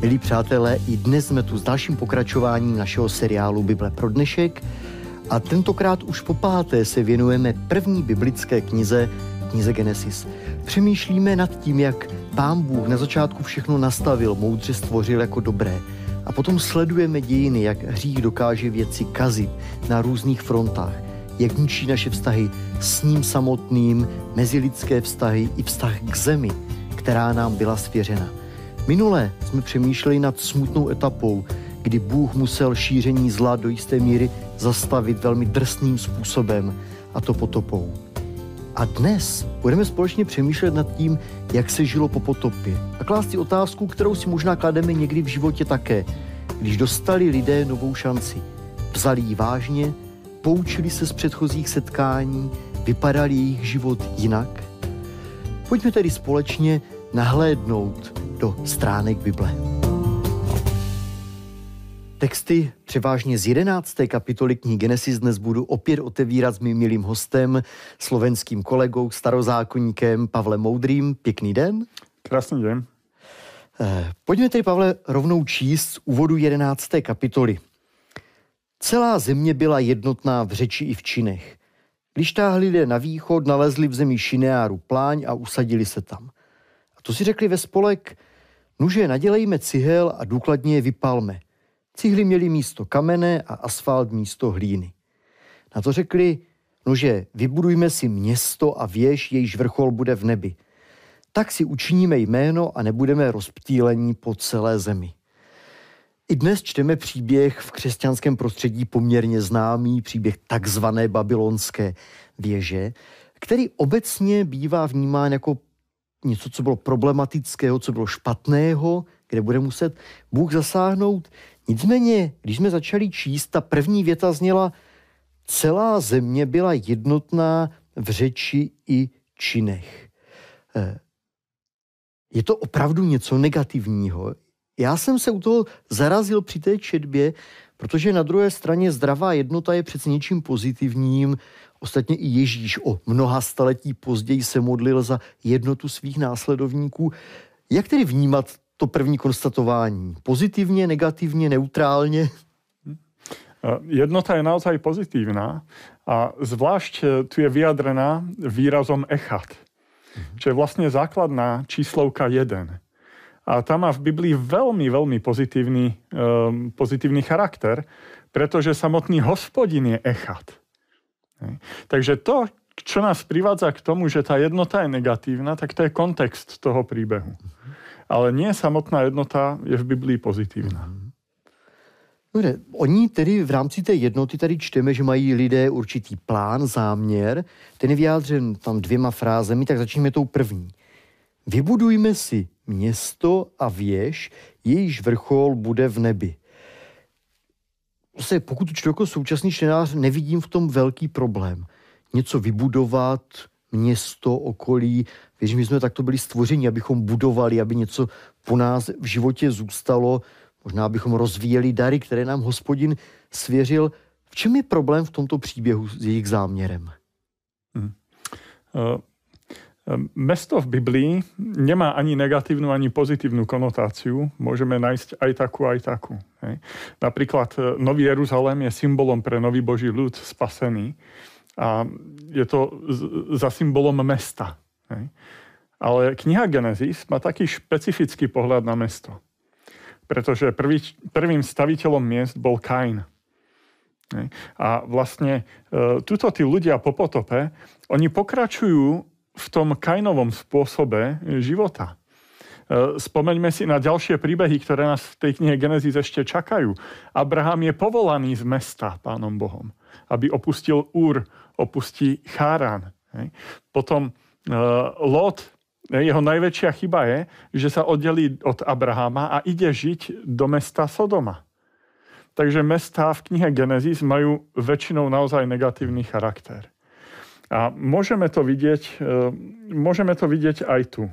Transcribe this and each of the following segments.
Milí přátelé, i dnes jsme tu s dalším pokračováním našeho seriálu Bible pro dnešek a tentokrát už po páté se věnujeme první biblické knize Genesis. Přemýšlíme nad tím, jak Pán Bůh na začátku všechno nastavil, moudře stvořil jako dobré. A potom sledujeme dějiny, jak hřích dokáže věci kazit na různých frontách, jak ničí naše vztahy s ním samotným, mezilidské vztahy i vztah k zemi, která nám byla svěřena. Minule jsme přemýšleli nad smutnou etapou, kdy Bůh musel šíření zla do jisté míry zastavit velmi drsným způsobem, a to potopou. A dnes budeme společně přemýšlet nad tím, jak se žilo po potopě a klást si otázku, kterou si možná klademe někdy v životě také. Když dostali lidé novou šanci, vzali ji vážně, poučili se z předchozích setkání, vypadal jejich život jinak? Pojďme tedy společně nahlédnout do stránek Bible. Texty převážně z 11. kapitoly knihy Genesis dnes budu opět otevírat s mým milým hostem, slovenským kolegou, starozákonníkem Pavlem Moudrým. Pěkný den. Krásný den. Pojďme tedy, Pavle, rovnou číst z úvodu 11. kapitoly. Celá země byla jednotná v řeči i v činech. Když táhli lidé na východ, nalezli v zemi Šineáru pláň a usadili se tam. A to si řekli ve spolek: nuže, nadělejme cihel a důkladně je vypalme. Cihly měly místo kamene a asfalt místo hlíny. Na to řekli: nože, vybudujme si město a věž, jejíž vrchol bude v nebi. Tak si učiníme jméno a nebudeme rozptýlení po celé zemi. I dnes čteme příběh v křesťanském prostředí poměrně známý, příběh takzvané babylonské věže, který obecně bývá vnímán jako něco, co bylo problematického, co bylo špatného, kde bude muset Bůh zasáhnout. Nicméně, když jsme začali číst, ta první věta zněla: celá země byla jednotná v řeči i činech. Je to opravdu něco negativního? Já jsem se u toho zarazil při té četbě, protože na druhé straně zdravá jednota je přece něčím pozitivním. Ostatně i Ježíš o mnoha staletí později se modlil za jednotu svých následovníků. Jak tedy vnímat to první konstatování? Pozitivně, negativně, neutrálně? Jednota je naozaj pozitívna a zvlášť tu je vyjadrená výrazom echad, čo je vlastne základná číslovka 1. A tá má v Biblii veľmi, veľmi pozitívny charakter, pretože samotný Hospodin je echad. Takže to, čo nás privádza k tomu, že tá jednota je negatívna, tak to je kontext toho príbehu. Ale nie samotná jednota je v Biblii pozitívna. Oni tedy v rámci té jednoty tady čteme, že mají lidé určitý plán, záměr. Ten je vyjádřen tam dvěma frázemi, tak začneme tou první. Vybudujme si město a věž, jejíž vrchol bude v nebi. Pokud čtu jako současný čtenář, nevidím v tom velký problém. Něco vybudovat, město, okolí. Věřím, my jsme takto byli stvořeni, abychom budovali, aby něco po nás v životě zůstalo. Možná abychom rozvíjeli dary, které nám Hospodin svěřil. V čem je problém v tomto příběhu s jejich záměrem? Mesto v Biblii nemá ani negatívnu, ani pozitívnu konotáciu. Môžeme nájsť aj takú, aj takú. Hej. Napríklad Nový Jeruzalém je symbolom pre nový Boží ľud spasený a je to za symbolom mesta. Hej. Ale kniha Genesis má taký špecifický pohľad na mesto, pretože prvým staviteľom miest bol Kain. Hej. A vlastne tuto tí ľudia po potope, oni pokračujú v tom Kainovom spôsobe života. Spomeňme si na ďalšie príbehy, ktoré nás v tej knihe Genesis ešte čakajú. Abraham je povolaný z mesta Pánom Bohom, aby opustil Úr, opustí Cháran. Potom Lot, jeho najväčšia chyba je, že sa oddelí od Abrahama a ide žiť do mesta Sodoma. Takže mesta v knihe Genesis majú väčšinou naozaj negatívny charakter. A môžeme to vidieť aj tu.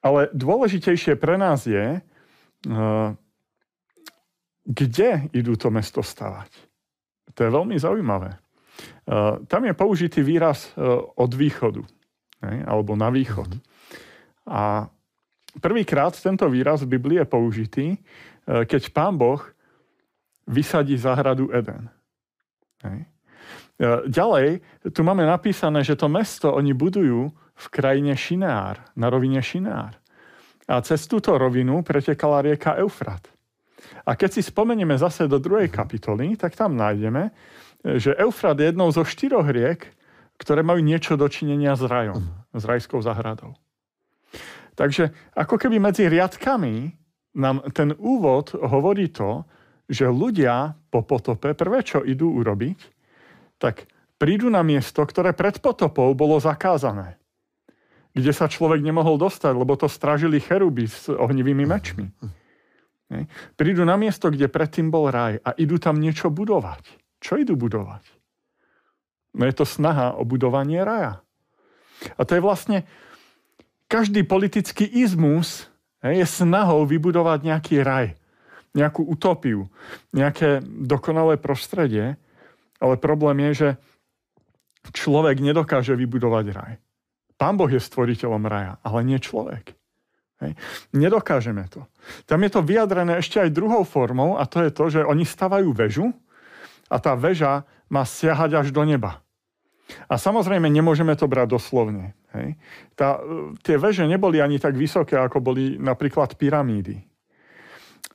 Ale dôležitejšie pre nás je, kde idú to mesto stavať. To je veľmi zaujímavé. Tam je použitý výraz od východu, alebo na východ. A Prvýkrát tento výraz v Biblii je použitý, keď Pán Boh vysadí záhradu Eden. Hej. Ďalej, tu máme napísané, že to mesto oni budujú v krajine Šineár, na rovine Šineár. A cez túto rovinu pretekala rieka Eufrat. A keď si spomenieme zase do 2. kapitoly, tak tam nájdeme, že Eufrat je jednou zo 4 riek, ktoré majú niečo dočinenia s rajom, s rajskou záhradou. Takže ako keby medzi riadkami nám ten úvod hovorí to, že ľudia po potope prvé, čo idú urobiť, tak prídu na miesto, ktoré pred potopou bolo zakázané, kde sa človek nemohol dostať, lebo to stražili cheruby s ohnivými mečmi. Prídu na miesto, kde predtým bol raj a idú tam niečo budovať. Čo idú budovať? No je to snaha o budovanie raja. A to je vlastne každý politický izmus je snahou vybudovať nejaký raj, nejakú utopiu, nejaké dokonalé prostredie, ale problém je, že človek nedokáže vybudovať raj. Pán Boh je stvoriteľom raja, ale nie človek. Hej. Nedokážeme to. Tam je to vyjadrené ešte aj druhou formou a to je to, že oni stavajú väžu a tá väža má siahať až do neba. A samozrejme nemôžeme to brať doslovne. Hej. Tie väže neboli ani tak vysoké, ako boli napríklad pyramídy.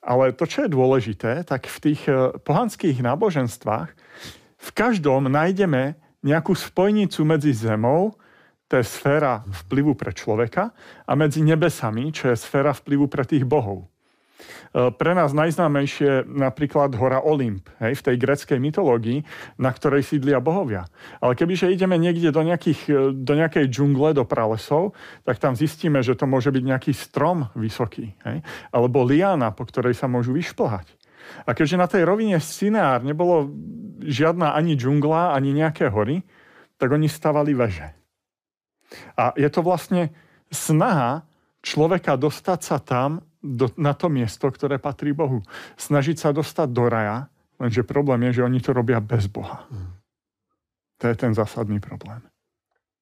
Ale to, čo je dôležité, tak v tých pohanských náboženstvách v každom nájdeme nejakú spojnicu medzi zemou, to je sféra vplyvu pre človeka, a medzi nebesami, čo je sféra vplyvu pre tých bohov. Pre nás najznámejšie je napríklad hora Olymp, hej, v tej gréckej mytológii, na ktorej sídlia bohovia. Ale kebyže ideme niekde do nejakej džungle, do pralesov, tak tam zistíme, že to môže byť nejaký strom vysoký, hej, alebo liana, po ktorej sa môžu vyšplhať. A keďže na tej rovine Šineár nebolo žiadna ani džungla, ani nejaké hory, tak oni stavali veže. A je to vlastne snaha človeka dostať sa tam, na to miesto, ktoré patrí Bohu. Snažiť sa dostať do raja, lenže problém je, že oni to robia bez Boha. To je ten zásadní problém.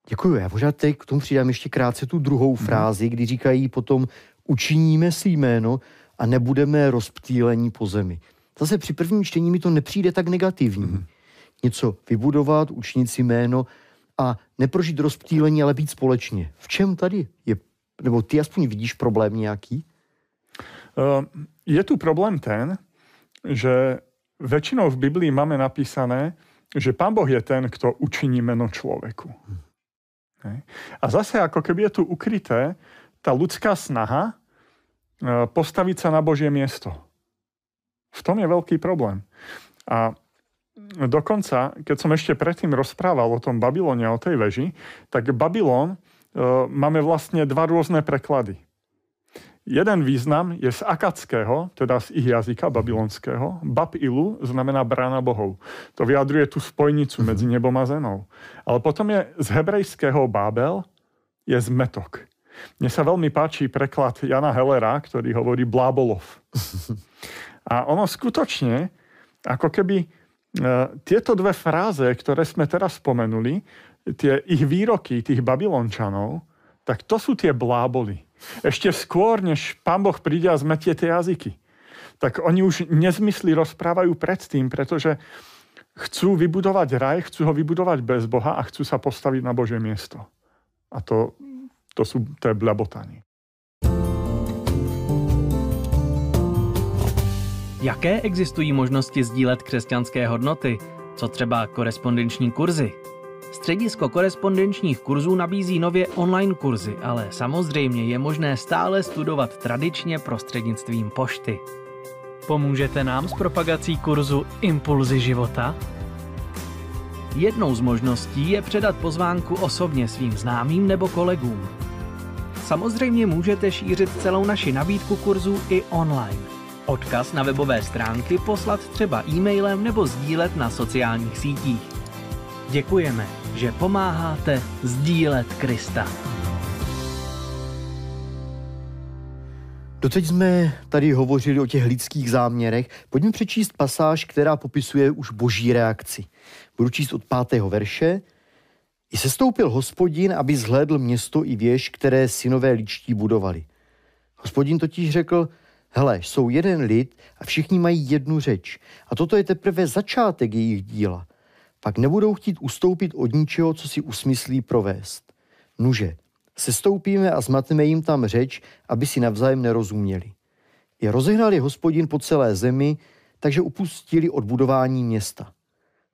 Děkuju. Já pořád teď k tomu přidám ještě krátce tu druhou frázi, kdy říkají potom učiníme si jméno a nebudeme rozptýlení po zemi. Zase při prvním čtení mi to nepřijde tak negativní. Něco vybudovat, učinit si jméno a neprožít rozptýlení, ale být společně. V čem tady je, nebo ty aspoň vidíš problém nějaký? Je tu problém ten, že väčšinou v Biblii máme napísané, že Pán Boh je ten, kto učiní meno človeku. A zase ako keby je tu ukryté tá ľudská snaha postaviť sa na Božie miesto. V tom je veľký problém. A dokonca, keď som ešte predtým rozprával o tom Babylone, o tej veži, tak Babylon máme vlastne dva rôzne preklady. Jeden význam je z akadského, teda z ich jazyka babylonského. Bab-ilu znamená brána bohov. To vyjadruje tú spojnicu medzi nebom a zemou. Ale potom je z hebrejského Bábel, je zmetok. Mne sa veľmi páči preklad Jana Hellera, ktorý hovorí blábolov. A ono skutočne, ako keby tieto dve fráze, ktoré sme teraz spomenuli, tie ich výroky, tých babylončanov, tak to sú tie bláboli. Ešte skôr, než Pán Boh príde a zmetie tie jazyky. Tak oni už nezmysly rozprávajú predtým, pretože chcú vybudovať raj, chcú ho vybudovať bez Boha a chcú sa postaviť na Božie miesto. A to je blabotanie. Jaké existují možnosti sdílet křesťanské hodnoty? Co třeba korespondenční kurzy? Středisko korespondenčních kurzů nabízí nově online kurzy, ale samozřejmě je možné stále studovat tradičně prostřednictvím pošty. Pomůžete nám s propagací kurzu Impulzy života? Jednou z možností je předat pozvánku osobně svým známým nebo kolegům. Samozřejmě můžete šířit celou naši nabídku kurzů i online. Odkaz na webové stránky poslat třeba e-mailem nebo sdílet na sociálních sítích. Děkujeme, že pomáháte sdílet Krista. Doteď jsme tady hovořili o těch lidských záměrech. Pojďme přečíst pasáž, která popisuje už boží reakci. Budu číst od 5. verše. I sestoupil Hospodin, aby zhlédl město i věž, které synové lidští budovali. Hospodin totiž řekl, hele, jsou jeden lid a všichni mají jednu řeč. A toto je teprve začátek jejich díla. Pak nebudou chtít ustoupit od ničeho, co si usmyslí provést. Nuže, sestoupíme a zmateme jim tam řeč, aby si navzájem nerozuměli. Je rozehnal je Hospodin po celé zemi, takže upustili od budování města.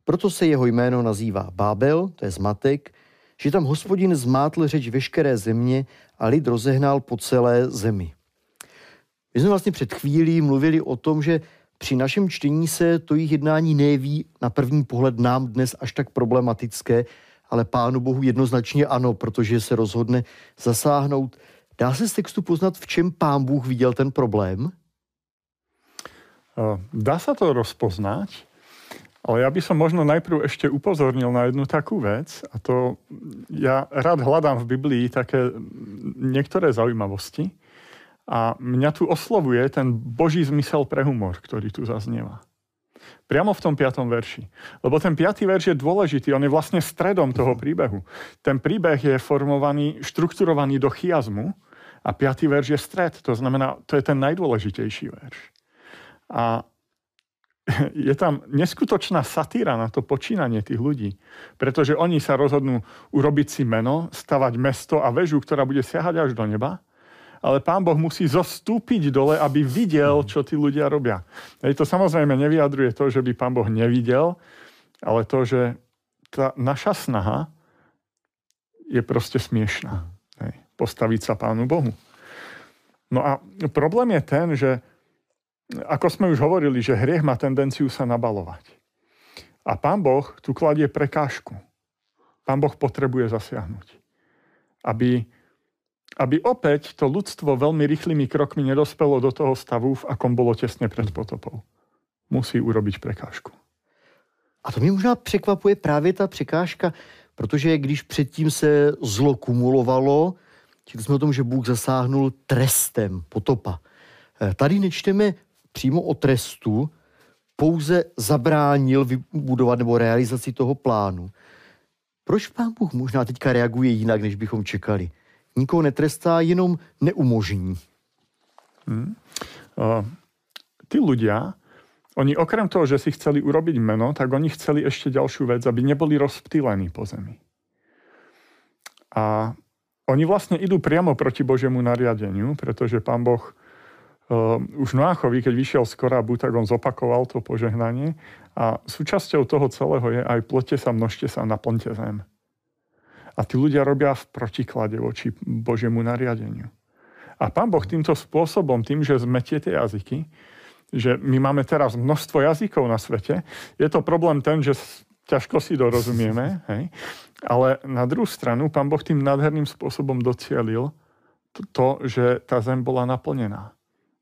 Proto se jeho jméno nazývá Bábel, to je zmatek, že tam Hospodin zmátl řeč veškeré země a lid rozehnal po celé zemi. My jsme vlastně před chvílí mluvili o tom, že při našem čtení se to jejich jednání nejeví na první pohled nám dnes až tak problematické, ale Pánu Bohu jednoznačně ano, protože se rozhodne zasáhnout. Dá se z textu poznat, v čem Pán Bůh viděl ten problém? Dá se to rozpoznat, ale já bych možno najprv ještě upozornil na jednu takú věc, a to já rád hľadám v Biblii také některé zaujímavosti, a mňa tu oslovuje ten boží zmysel pre humor, ktorý tu zaznieva. Priamo v tom 5. verši. Lebo ten 5. verš je dôležitý, on je vlastne stredom toho príbehu. Ten príbeh je formovaný, štrukturovaný do chiazmu a 5. verš je stred, to znamená, to je ten najdôležitejší verš. A je tam neskutočná satíra na to počínanie tých ľudí, pretože oni sa rozhodnú urobiť si meno, stavať mesto a väžu, ktorá bude siahať až do neba, ale Pán Boh musí zostúpiť dole, aby videl, čo tí ľudia robia. To samozrejme nevyjadruje to, že by Pán Boh nevidel, ale to, že tá naša snaha je proste smiešná. Postaviť sa Pánu Bohu. No a problém je ten, že, ako sme už hovorili, že hriech má tendenciu sa nabalovať. A Pán Boh tu kladie prekážku. Pán Boh potrebuje zasiahnuť. Aby opäť to ľudstvo veľmi rýchlymi krokmi nedospelo do toho stavu, v akom bolo těsně před potopou. Musí urobiť překážku. A to mě možná překvapuje právě ta překážka, protože když předtím se zlo kumulovalo, čili jsme o tom, že Bůh zasáhnul trestem potopa. Tady nečteme přímo o trestu, pouze zabránil vybudovat nebo realizaci toho plánu. Proč Pán Bůh možná teďka reaguje jinak, než bychom čekali? Nikoho netrestá, jenom neumožní. Tí ľudia, oni okrem toho, že si chceli urobiť meno, tak oni chceli ešte ďalšiu vec, aby neboli rozptýlení po zemi. A oni vlastne idú priamo proti Božiemu nariadeniu, pretože Pán Boh už Noáchovi, keď vyšiel z korábu, tak on zopakoval to požehnanie a súčasťou toho celého je aj ploďte sa, množte sa, naplňte zem. A tí ľudia robia v protiklade voči Božiemu nariadeniu. A Pán Boh týmto spôsobom, tým, že zmetiete jazyky, že my máme teraz množstvo jazykov na svete, je to problém ten, že ťažko si dorozumieme, hej? Ale na druhú stranu Pán Boh tým nádherným spôsobom docielil to, že tá zem bola naplnená.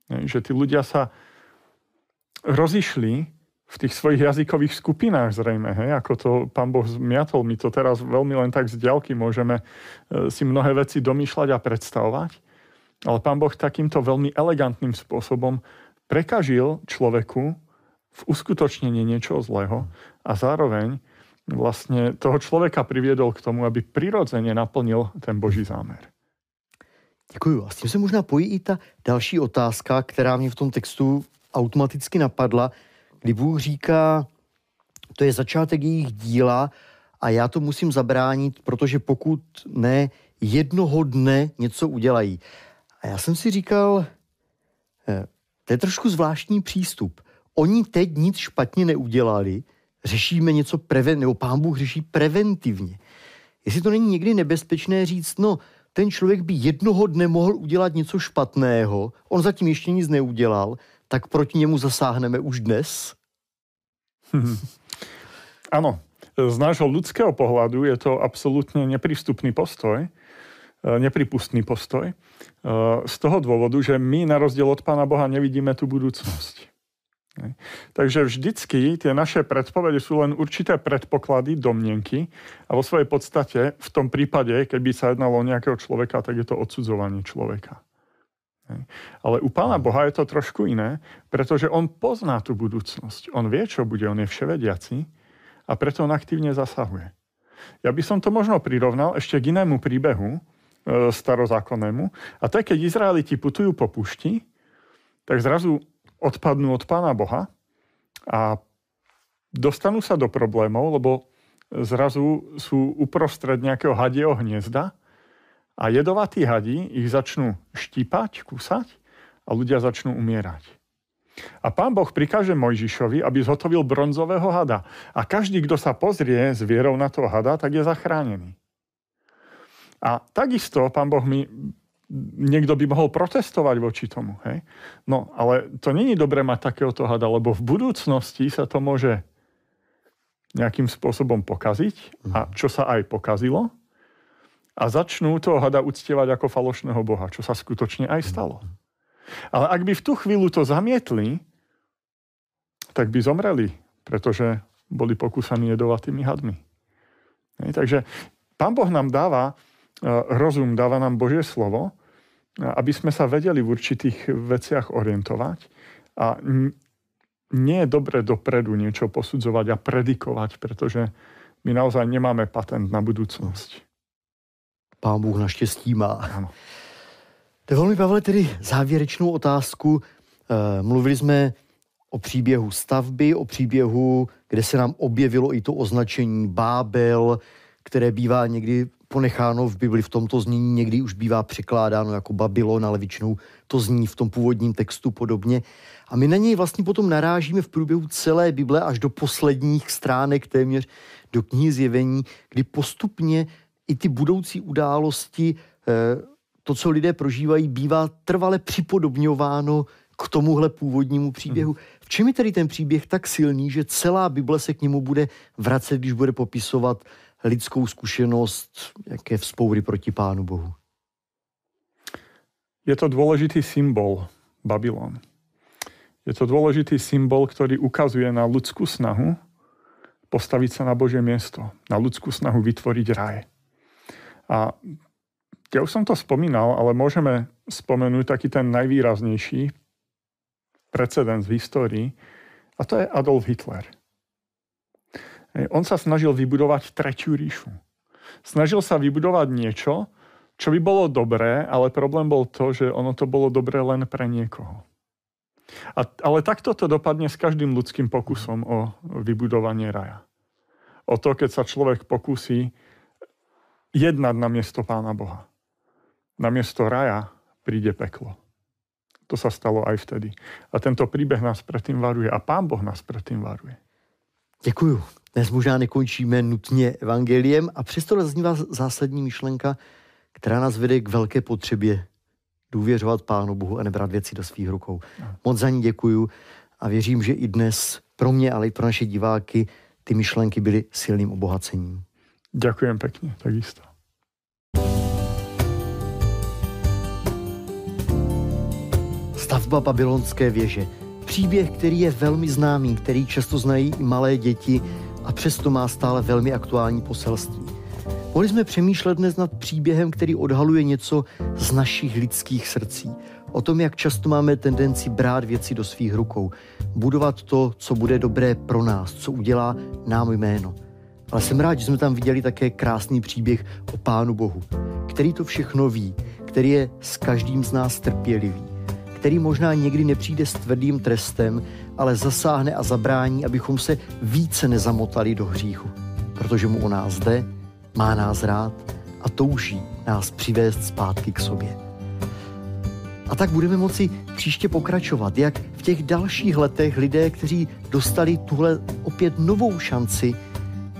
Hej? Že tí ľudia sa rozišli v tých svojich jazykových skupinách zrejme, hej, ako to Pán Boh zmiatol. My to teraz veľmi len tak z diaľky môžeme si mnohé veci domýšľať a predstavovať, ale Pán Boh takýmto veľmi elegantným spôsobom prekažil človeku v uskutočnení niečoho zlého a zároveň vlastne toho človeka priviedol k tomu, aby prirodzene naplnil ten Boží zámer. Děkuju. A s tím se možná pojí i ta další otázka, která mě v tom textu automaticky napadla, kdy Bůh říká, to je začátek jejich díla a já to musím zabránit, protože pokud ne, jednoho dne něco udělají. A já jsem si říkal, to je trošku zvláštní přístup. Oni teď nic špatně neudělali, řešíme něco nebo Pán Bůh řeší preventivně. Jestli to není někdy nebezpečné říct, no, ten člověk by jednoho dne mohl udělat něco špatného, on zatím ještě nic neudělal, tak proti němu zasáhneme už dnes? Ano, z nášho ľudského pohľadu je to absolútne nepripustný postoj. Z toho dôvodu, že my na rozdiel od Pána Boha nevidíme tú budúcnosť. Takže vždycky tie naše predpovede sú len určité predpoklady, domnenky a vo svojej podstate v tom prípade, keby sa jednalo o nejakého človeka, tak je to odsudzovanie človeka. Ale u Pána Boha je to trošku jiné, protože on pozná tu budoucnost. On ví, co bude, on je vševediaci a proto on aktivně zasahuje. Já bych som to možno prirovnal ještě k jinému příběhu, starozákonnému. A to je, keď Izraeliti putujú po pušti, tak zrazu odpadnú od Pána Boha a dostanú sa do problémov, lebo zrazu sú uprostred nejakého hadieho hniezda a jedovatí hadí ich začnú štípať, kúsať a ľudia začnú umierať. A Pán Boh prikáže Mojžišovi, aby zhotovil bronzového hada. A každý, kto sa pozrie s vierou na toho hada, tak je zachránený. A takisto Pán Boh mi... Niekto by mohol protestovať voči tomu. Hej? No, ale to není dobré mať takéhoto hada, lebo v budúcnosti sa to môže nejakým spôsobom pokaziť, a čo sa aj pokazilo, a začnú toho hada uctievať ako falošného boha, čo sa skutočne aj stalo. Ale ak by v tú chvíľu to zamietli, tak by zomreli, pretože boli pokúsaní jedovatými hadmi. Hej? Takže Pán Boh nám dáva rozum, dáva nám Božie slovo, aby sme sa vedeli v určitých veciach orientovať. A nie je dobre dopredu niečo posudzovať a predikovať, pretože my naozaj nemáme patent na budúcnosť. Pán Bůh naštěstí má. Ano. Dovol mi, Pavle, tedy závěrečnou otázku. Mluvili jsme o příběhu stavby, o příběhu, kde se nám objevilo i to označení Bábel, které bývá někdy ponecháno v Bibli v tomto znění, někdy už bývá překládáno jako Babylon, ale většinou to zní v tom původním textu podobně. A my na něj vlastně potom narážíme v průběhu celé Bible až do posledních stránek téměř do knihy Zjevení, kdy postupně i ty budoucí události, to, co lidé prožívají, bývá trvale připodobňováno k tomuhle původnímu příběhu. V čem je tedy ten příběh tak silný, že celá Bible se k němu bude vracet, když bude popisovat lidskou zkušenost, jaké vzpoury proti Pánu Bohu? Je to dôležitý symbol Babylon. Je to dôležitý symbol, ktorý ukazuje na ľudskú snahu postaviť sa na Božie miesto, na ľudskú snahu vytvoriť raj. A ja už som to spomínal, ale môžeme spomenúť taký ten najvýraznejší precedens v histórii, a to je Adolf Hitler. On sa snažil vybudovať tretiu ríšu. Snažil sa vybudovať niečo, čo by bolo dobré, ale problém bol to, že ono to bolo dobré len pre niekoho. Ale takto to dopadne s každým ľudským pokusom o vybudovanie raja. O to, keď sa človek pokusí jednať namiesto Pána Boha. Namiesto raja príde peklo. To sa stalo aj vtedy. A tento príbeh nás predtým varuje a Pán Boh nás predtým varuje. Děkuju. Dnes možná nekončíme nutně evangeliem a přesto zaznívá zásadní myšlenka, která nás vede k velké potřebě důvěřovat Pánu Bohu a nebrat věci do svých rukou. Moc za ní děkuju a věřím, že i dnes pro mě, ale i pro naše diváky ty myšlenky byly silným obohacením. Děkujem pěkně, tak jisto. Stavba babylonské věže. Příběh, který je velmi známý, který často znají i malé děti a přesto má stále velmi aktuální poselství. Mohli jsme přemýšlet dnes nad příběhem, který odhaluje něco z našich lidských srdcí. O tom, jak často máme tendenci brát věci do svých rukou, budovat to, co bude dobré pro nás, co udělá nám jméno. Ale jsem rád, že jsme tam viděli také krásný příběh o Pánu Bohu, který to všechno ví, který je s každým z nás trpělivý, který možná někdy nepřijde s tvrdým trestem, ale zasáhne a zabrání, abychom se více nezamotali do hříchu. Protože mu o nás jde, má nás rád a touží nás přivést zpátky k sobě. A tak budeme moci příště pokračovat, jak v těch dalších letech lidé, kteří dostali tuhle opět novou šanci,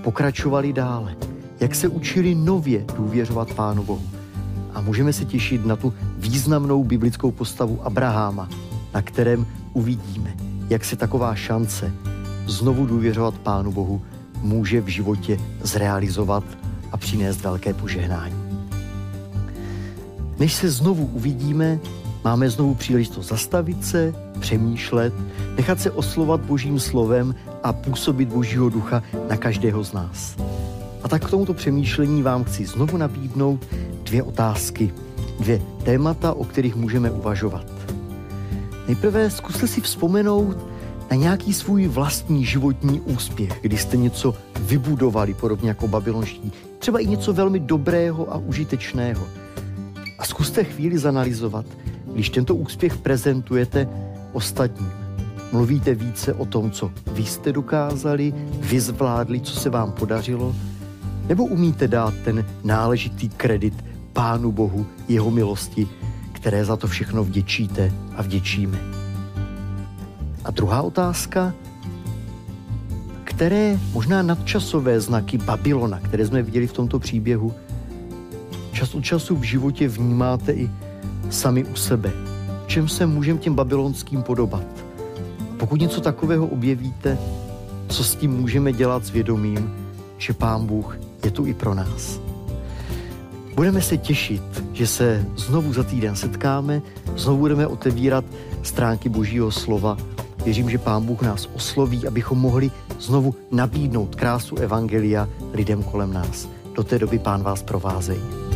pokračovali dále. Jak se učili nově důvěřovat Pánu Bohu. A můžeme se těšit na tu významnou biblickou postavu Abraháma, na kterém uvidíme, jak se taková šance znovu důvěřovat Pánu Bohu může v životě zrealizovat a přinést velké požehnání. Než se znovu uvidíme, máme znovu příležitost zastavit se, přemýšlet, nechat se oslovat Božím slovem a působit Božího ducha na každého z nás. A tak k tomuto přemýšlení vám chci znovu nabídnout dvě otázky, dvě témata, o kterých můžeme uvažovat. Nejprve zkuste si vzpomenout na nějaký svůj vlastní životní úspěch, kdy jste něco vybudovali, podobně jako babylonští, třeba i něco velmi dobrého a užitečného. A zkuste chvíli zanalyzovat, když tento úspěch prezentujete ostatním. Mluvíte více o tom, co vy jste dokázali, vy zvládli, co se vám podařilo, nebo umíte dát ten náležitý kredit Pánu Bohu, jeho milosti, které za to všechno vděčíte a vděčíme. A druhá otázka, které možná nadčasové znaky Babylona, které jsme viděli v tomto příběhu, čas od času v životě vnímáte i sami u sebe. V čem se můžeme těm babylonským podobat? Pokud něco takového objevíte, co s tím můžeme dělat s vědomím, že Pán Bůh je tu i pro nás. Budeme se těšit, že se znovu za týden setkáme, znovu budeme otevírat stránky Božího slova. Věřím, že Pán Bůh nás osloví, abychom mohli znovu nabídnout krásu evangelia lidem kolem nás. Do té doby Pán vás provázej.